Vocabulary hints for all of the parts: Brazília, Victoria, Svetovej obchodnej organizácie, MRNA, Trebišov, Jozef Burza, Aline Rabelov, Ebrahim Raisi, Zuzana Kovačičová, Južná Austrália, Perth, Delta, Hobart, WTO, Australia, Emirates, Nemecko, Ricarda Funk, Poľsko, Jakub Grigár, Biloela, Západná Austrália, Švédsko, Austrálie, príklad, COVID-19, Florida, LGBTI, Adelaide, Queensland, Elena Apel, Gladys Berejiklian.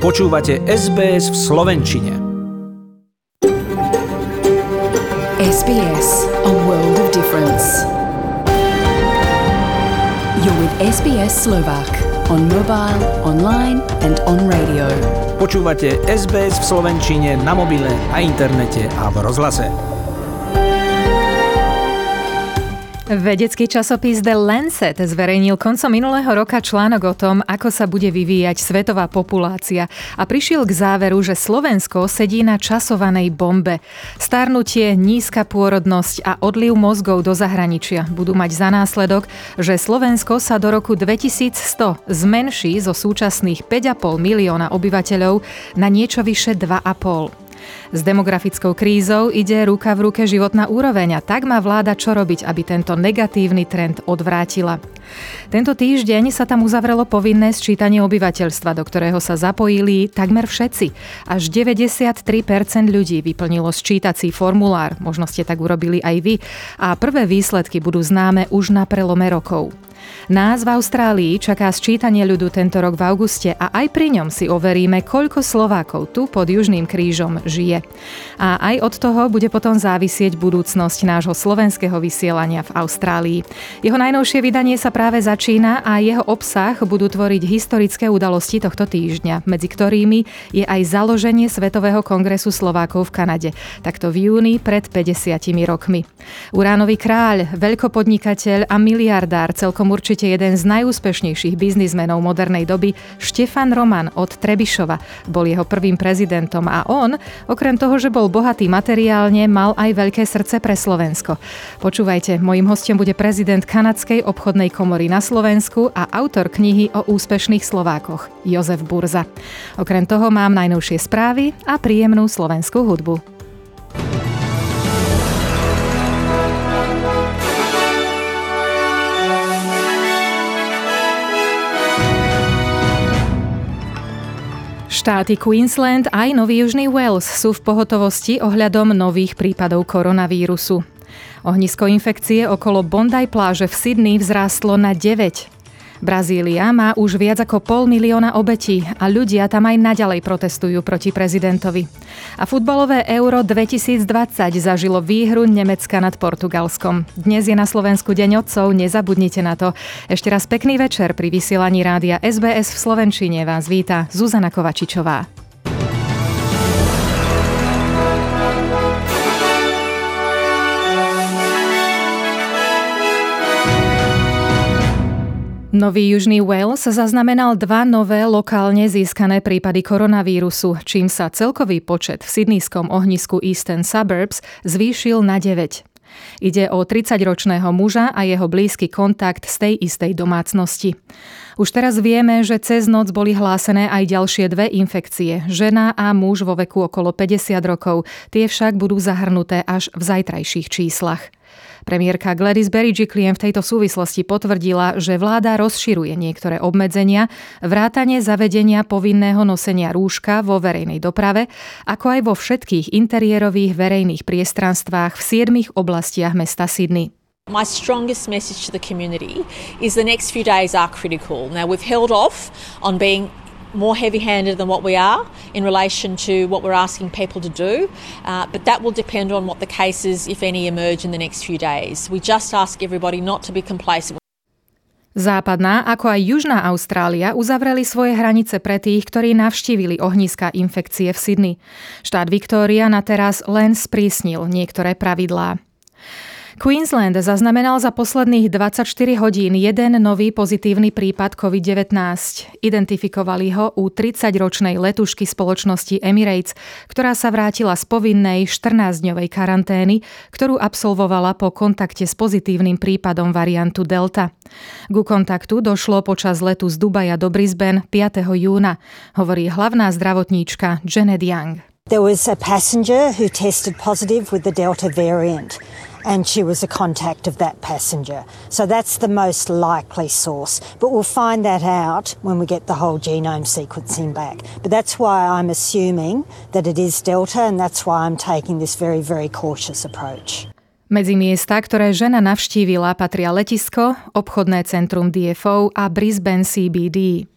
Počúvate SBS v slovenčine. SBS, a world of difference. You're with SBS Slovak on mobile, online and on radio. Počúvate SBS v slovenčine na mobile, na internete a v rozhlase. Vedecký časopis The Lancet zverejnil koncom minulého roka článok o tom, ako sa bude vyvíjať svetová populácia a prišiel k záveru, že Slovensko sedí na časovanej bombe. Starnutie, nízka pôrodnosť a odliv mozgov do zahraničia budú mať za následok, že Slovensko sa do roku 2100 zmenší zo súčasných 5,5 milióna obyvateľov na niečo vyše 2,5. S demografickou krízou ide ruka v ruke životná úroveň a tak má vláda čo robiť, aby tento negatívny trend odvrátila. Tento týždeň sa tam uzavrelo povinné sčítanie obyvateľstva, do ktorého sa zapojili takmer všetci. Až 93% ľudí vyplnilo sčítací formulár, možno ste tak urobili aj vy, a prvé výsledky budú známe už na prelome rokov. Nás v Austrálii čaká sčítanie ľudu tento rok v auguste a aj pri ňom si overíme, koľko Slovákov tu pod Južným krížom žije. A aj od toho bude potom závisieť budúcnosť nášho slovenského vysielania v Austrálii. Jeho najnovšie vydanie sa práve začína a jeho obsah budú tvoriť historické udalosti tohto týždňa, medzi ktorými je aj založenie Svetového kongresu Slovákov v Kanade, takto v júni pred 50 rokmi. Uránový kráľ, veľkopodnikateľ a miliardár, celkom určite jeden z najúspešnejších biznismenov modernej doby, Štefan Roman od Trebišova, bol jeho prvým prezidentom a on, okrem toho, že bol bohatý materiálne, mal aj veľké srdce pre Slovensko. Počúvajte, mojím hostom bude prezident Kanadskej obchodnej komory na Slovensku a autor knihy o úspešných Slovákoch, Jozef Burza. Okrem toho mám najnovšie správy a príjemnú slovenskú hudbu. Štáty Queensland aj Nový Južný Wales sú v pohotovosti ohľadom nových prípadov koronavírusu. Ohnisko infekcie okolo Bondi pláže v Sydney vzrástlo na 9. Brazília má už viac ako 500 000 obetí a ľudia tam aj naďalej protestujú proti prezidentovi. A futbalové Euro 2020 zažilo výhru Nemecka nad Portugalskom. Dnes je na Slovensku deň otcov, nezabudnite na to. Ešte raz pekný večer pri vysielaní rádia SBS v slovenčine vás víta Zuzana Kovačičová. Nový Južný Wales zaznamenal 2 nové lokálne získané prípady koronavírusu, čím sa celkový počet v sydneyskom ohnisku Eastern Suburbs zvýšil na 9. Ide o 30-ročného muža a jeho blízky kontakt z tej istej domácnosti. Už teraz vieme, že cez noc boli hlásené aj ďalšie 2 infekcie, žena a muž vo veku okolo 50 rokov, tie však budú zahrnuté až v zajtrajších číslach. Premiérka Gladys Berejiklian v tejto súvislosti potvrdila, že vláda rozširuje niektoré obmedzenia, vrátane zavedenia povinného nosenia rúška vo verejnej doprave, ako aj vo všetkých interiérových verejných priestranstvách v 7 oblastiach mesta Sydney. My strongest message to the community is the next few days are critical. Now we've held off on being more heavy-handed than what we are in relation to what we're asking people to do, but that will depend on what the cases, if any, emerge in the next few days. We just ask everybody not to be complacent. Západná ako aj Južná Austrália uzavreli svoje hranice pre tých, ktorí navštívili ohniská infekcie v Sydney. Štát Victoria na teraz len sprísnil niektoré pravidlá. Queensland zaznamenal za posledných 24 hodín 1 nový pozitívny prípad COVID-19. Identifikovali ho u 30-ročnej letušky spoločnosti Emirates, ktorá sa vrátila z povinnej 14-dňovej karantény, ktorú absolvovala po kontakte s pozitívnym prípadom variantu Delta. Ku kontaktu došlo počas letu z Dubaja do Brisbane 5. júna, hovorí hlavná zdravotníčka Janet Young. There was a passenger who tested positive with the Delta variant. And she was a contact of that passenger. So that's the most likely source. But we'll find that out when we get the whole genome sequencing back. But that's why I'm assuming that it is Delta, and that's why I'm taking this very, very cautious approach. Medzi miesta, ktoré žena navštívila, patria letisko, obchodné centrum DFO a Brisbane CBD.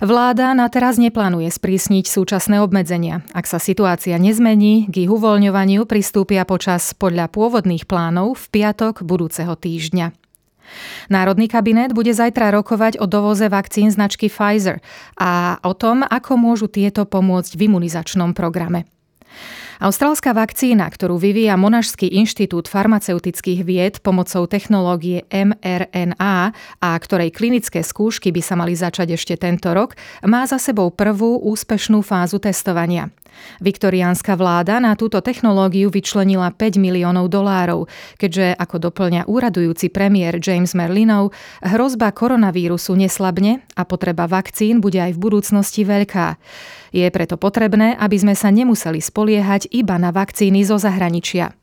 Vláda na teraz neplánuje sprísniť súčasné obmedzenia. Ak sa situácia nezmení, k ich uvoľňovaniu pristúpia podľa pôvodných plánov v piatok budúceho týždňa. Národný kabinet bude zajtra rokovať o dovoze vakcín značky Pfizer a o tom, ako môžu tieto pomôcť v imunizačnom programe. Austrálska vakcína, ktorú vyvíja Monášský inštitút farmaceutických vied pomocou technológie MRNA a ktorej klinické skúšky by sa mali začať ešte tento rok, má za sebou prvú úspešnú fázu testovania. Viktoriánska vláda na túto technológiu vyčlenila $5 miliónov, keďže, ako dopĺňa úradujúci premiér James Merlino, hrozba koronavírusu neslabne a potreba vakcín bude aj v budúcnosti veľká. Je preto potrebné, aby sme sa nemuseli spoliehať iba na vakcíny zo zahraničia.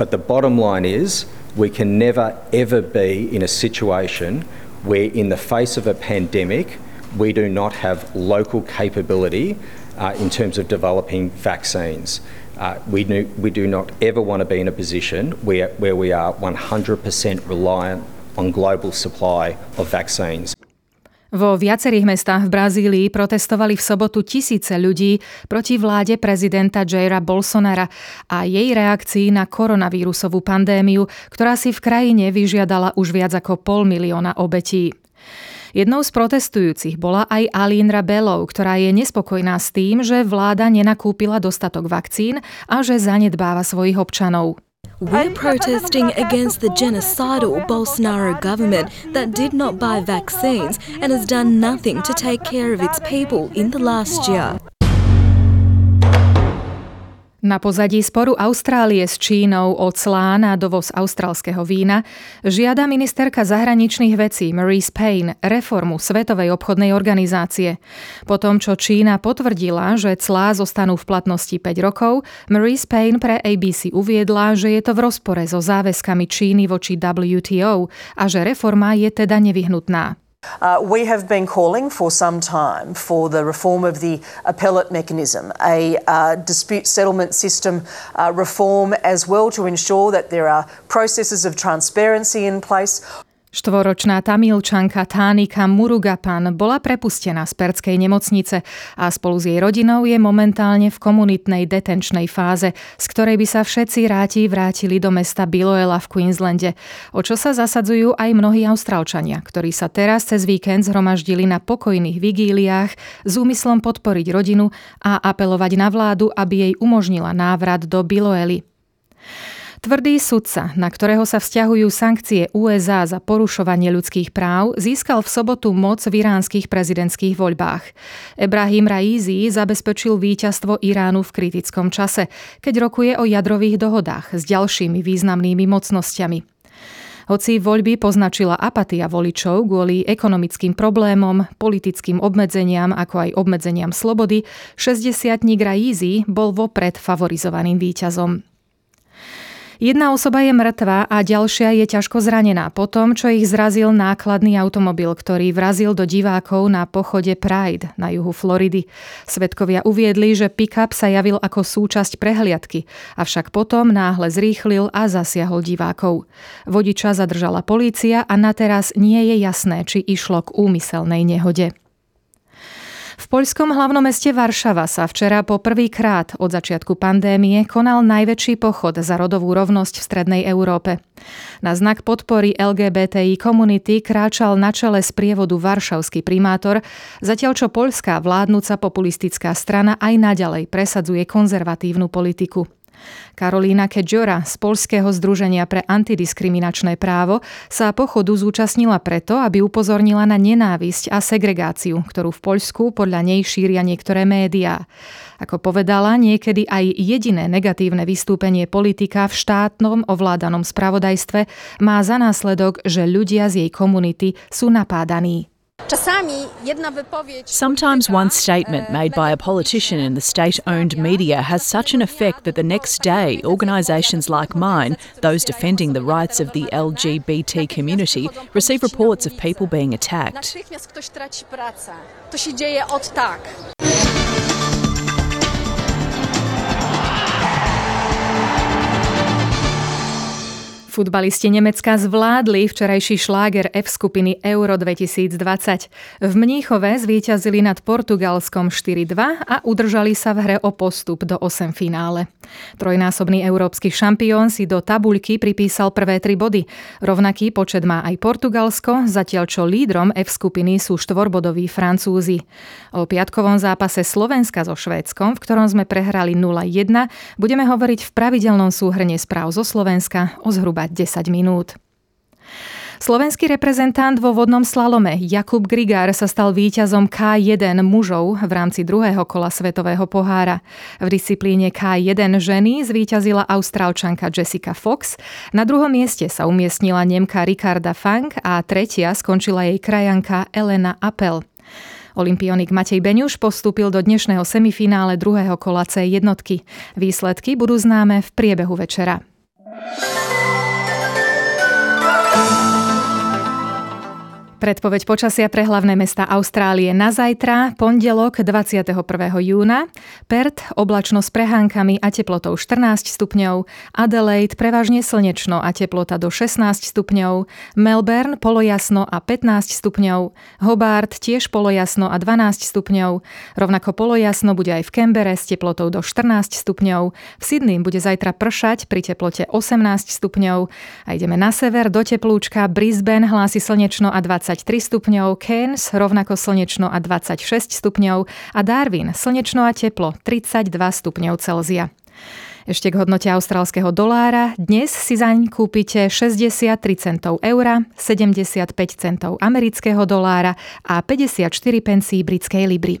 But the bottom line is we can never ever be in a situation where in the face of a pandemic we do not have local capability in terms of developing vaccines. We do not ever want to be in a position where we are 100% reliant on global supply of vaccines. Vo viacerých mestách v Brazílii protestovali v sobotu tisíce ľudí proti vláde prezidenta Jaira Bolsonara a jej reakcii na koronavírusovú pandémiu, ktorá si v krajine vyžiadala už viac ako 500 000 obetí. Jednou z protestujúcich bola aj Aline Rabelov, ktorá je nespokojná s tým, že vláda nenakúpila dostatok vakcín a že zanedbáva svojich občanov. We're protesting against the genocidal Bolsonaro government that did not buy vaccines and has done nothing to take care of its people in the last year. Na pozadí sporu Austrálie s Čínou o clá na dovoz austrálskeho vína žiada ministerka zahraničných vecí Maryse Payne reformu Svetovej obchodnej organizácie. Po tom, čo Čína potvrdila, že clá zostanú v platnosti 5 rokov, Maryse Payne pre ABC uviedla, že je to v rozpore so záväzkami Číny voči WTO a že reforma je teda nevyhnutná. We have been calling for some time for the reform of the appellate mechanism, a dispute settlement system reform as well to ensure that there are processes of transparency in place. Štvoročná Tamilčanka Tánika Murugapan bola prepustená z perskej nemocnice a spolu s jej rodinou je momentálne v komunitnej detenčnej fáze, z ktorej by sa všetci rádi vrátili do mesta Biloela v Queenslande, o čo sa zasadzujú aj mnohí Austrálčania, ktorí sa teraz cez víkend zhromaždili na pokojných vigíliách s úmyslom podporiť rodinu a apelovať na vládu, aby jej umožnila návrat do Biloely. Tvrdý sudca, na ktorého sa vzťahujú sankcie USA za porušovanie ľudských práv, získal v sobotu moc v iránskych prezidentských voľbách. Ebrahim Raisi zabezpečil víťazstvo Iránu v kritickom čase, keď rokuje o jadrových dohodách s ďalšími významnými mocnosťami. Hoci voľby označila apatia voličov kvôli ekonomickým problémom, politickým obmedzeniam, ako aj obmedzeniam slobody, 60-tník Raisi bol vopred favorizovaným víťazom. Jedna osoba je mŕtva a ďalšia je ťažko zranená po tom, čo ich zrazil nákladný automobil, ktorý vrazil do divákov na pochode Pride na juhu Floridy. Svedkovia uviedli, že pick-up sa javil ako súčasť prehliadky, avšak potom náhle zrýchlil a zasiahol divákov. Vodiča zadržala polícia a nateraz nie je jasné, či išlo k úmyselnej nehode. V poľskom hlavnom meste Varšava sa včera po prvýkrát od začiatku pandémie konal najväčší pochod za rodovú rovnosť v strednej Európe. Na znak podpory LGBTI komunity kráčal na čele z prievodu varšavský primátor, zatiaľ čo poľská vládnuca populistická strana aj naďalej presadzuje konzervatívnu politiku. Karolína Kedžora z Poľského združenia pre antidiskriminačné právo sa pochodu zúčastnila preto, aby upozornila na nenávisť a segregáciu, ktorú v Poľsku podľa nej šíria niektoré médiá. Ako povedala, niekedy aj jediné negatívne vystúpenie politika v štátnom ovládanom spravodajstve má za následok, že ľudia z jej komunity sú napádaní. Sometimes one statement made by a politician in the state-owned media has such an effect that the next day organisations like mine, those defending the rights of the LGBT community, receive reports of people being attacked. V Futbalisti Nemecka zvládli včerajší šláger F skupiny Euro 2020. V Mníchove zvíťazili nad Portugalskom 4-2 a udržali sa v hre o postup do 8 finále. Trojnásobný európsky šampión si do tabuľky pripísal prvé 3 body. Rovnaký počet má aj Portugalsko, zatiaľ čo lídrom F skupiny sú štvorbodoví Francúzi. O piatkovom zápase Slovenska so Švédskom, v ktorom sme prehrali 0-1, budeme hovoriť v pravidelnom súhrne správ zo Slovenska o zhruba 10 minút. Slovenský reprezentant vo vodnom slalome Jakub Grigár sa stal víťazom K1 mužov v rámci druhého kola Svetového pohára. V disciplíne K1 ženy zvíťazila Austrálčanka Jessica Fox, na druhom mieste sa umiestnila Nemka Ricarda Funk a tretia skončila jej krajanka Elena Apel. Olympionik Matej Beňuš postúpil do dnešného semifinále druhého kola C1. Výsledky budú známe v priebehu večera. Predpoveď počasia pre hlavné mestá Austrálie na zajtra, pondelok 21. júna. Perth oblačno s prehánkami a teplotou 14 stupňov. Adelaide prevažne slnečno a teplota do 16 stupňov. Melbourne polojasno a 15 stupňov. Hobart tiež polojasno a 12 stupňov. Rovnako polojasno bude aj v Canberre s teplotou do 14 stupňov. V Sydney bude zajtra pršať pri teplote 18 stupňov. A ideme na sever do teplúčka. Brisbane hlási slnečno a 23 stupňov, Cairns rovnako slnečno a 26 stupňov a Darwin slnečno a teplo 32 stupňov Celzia. Ešte k hodnote austrálskeho dolára. Dnes si zaň kúpite 63 centov eura, 75 centov amerického dolára a 54 pencí britskej libry.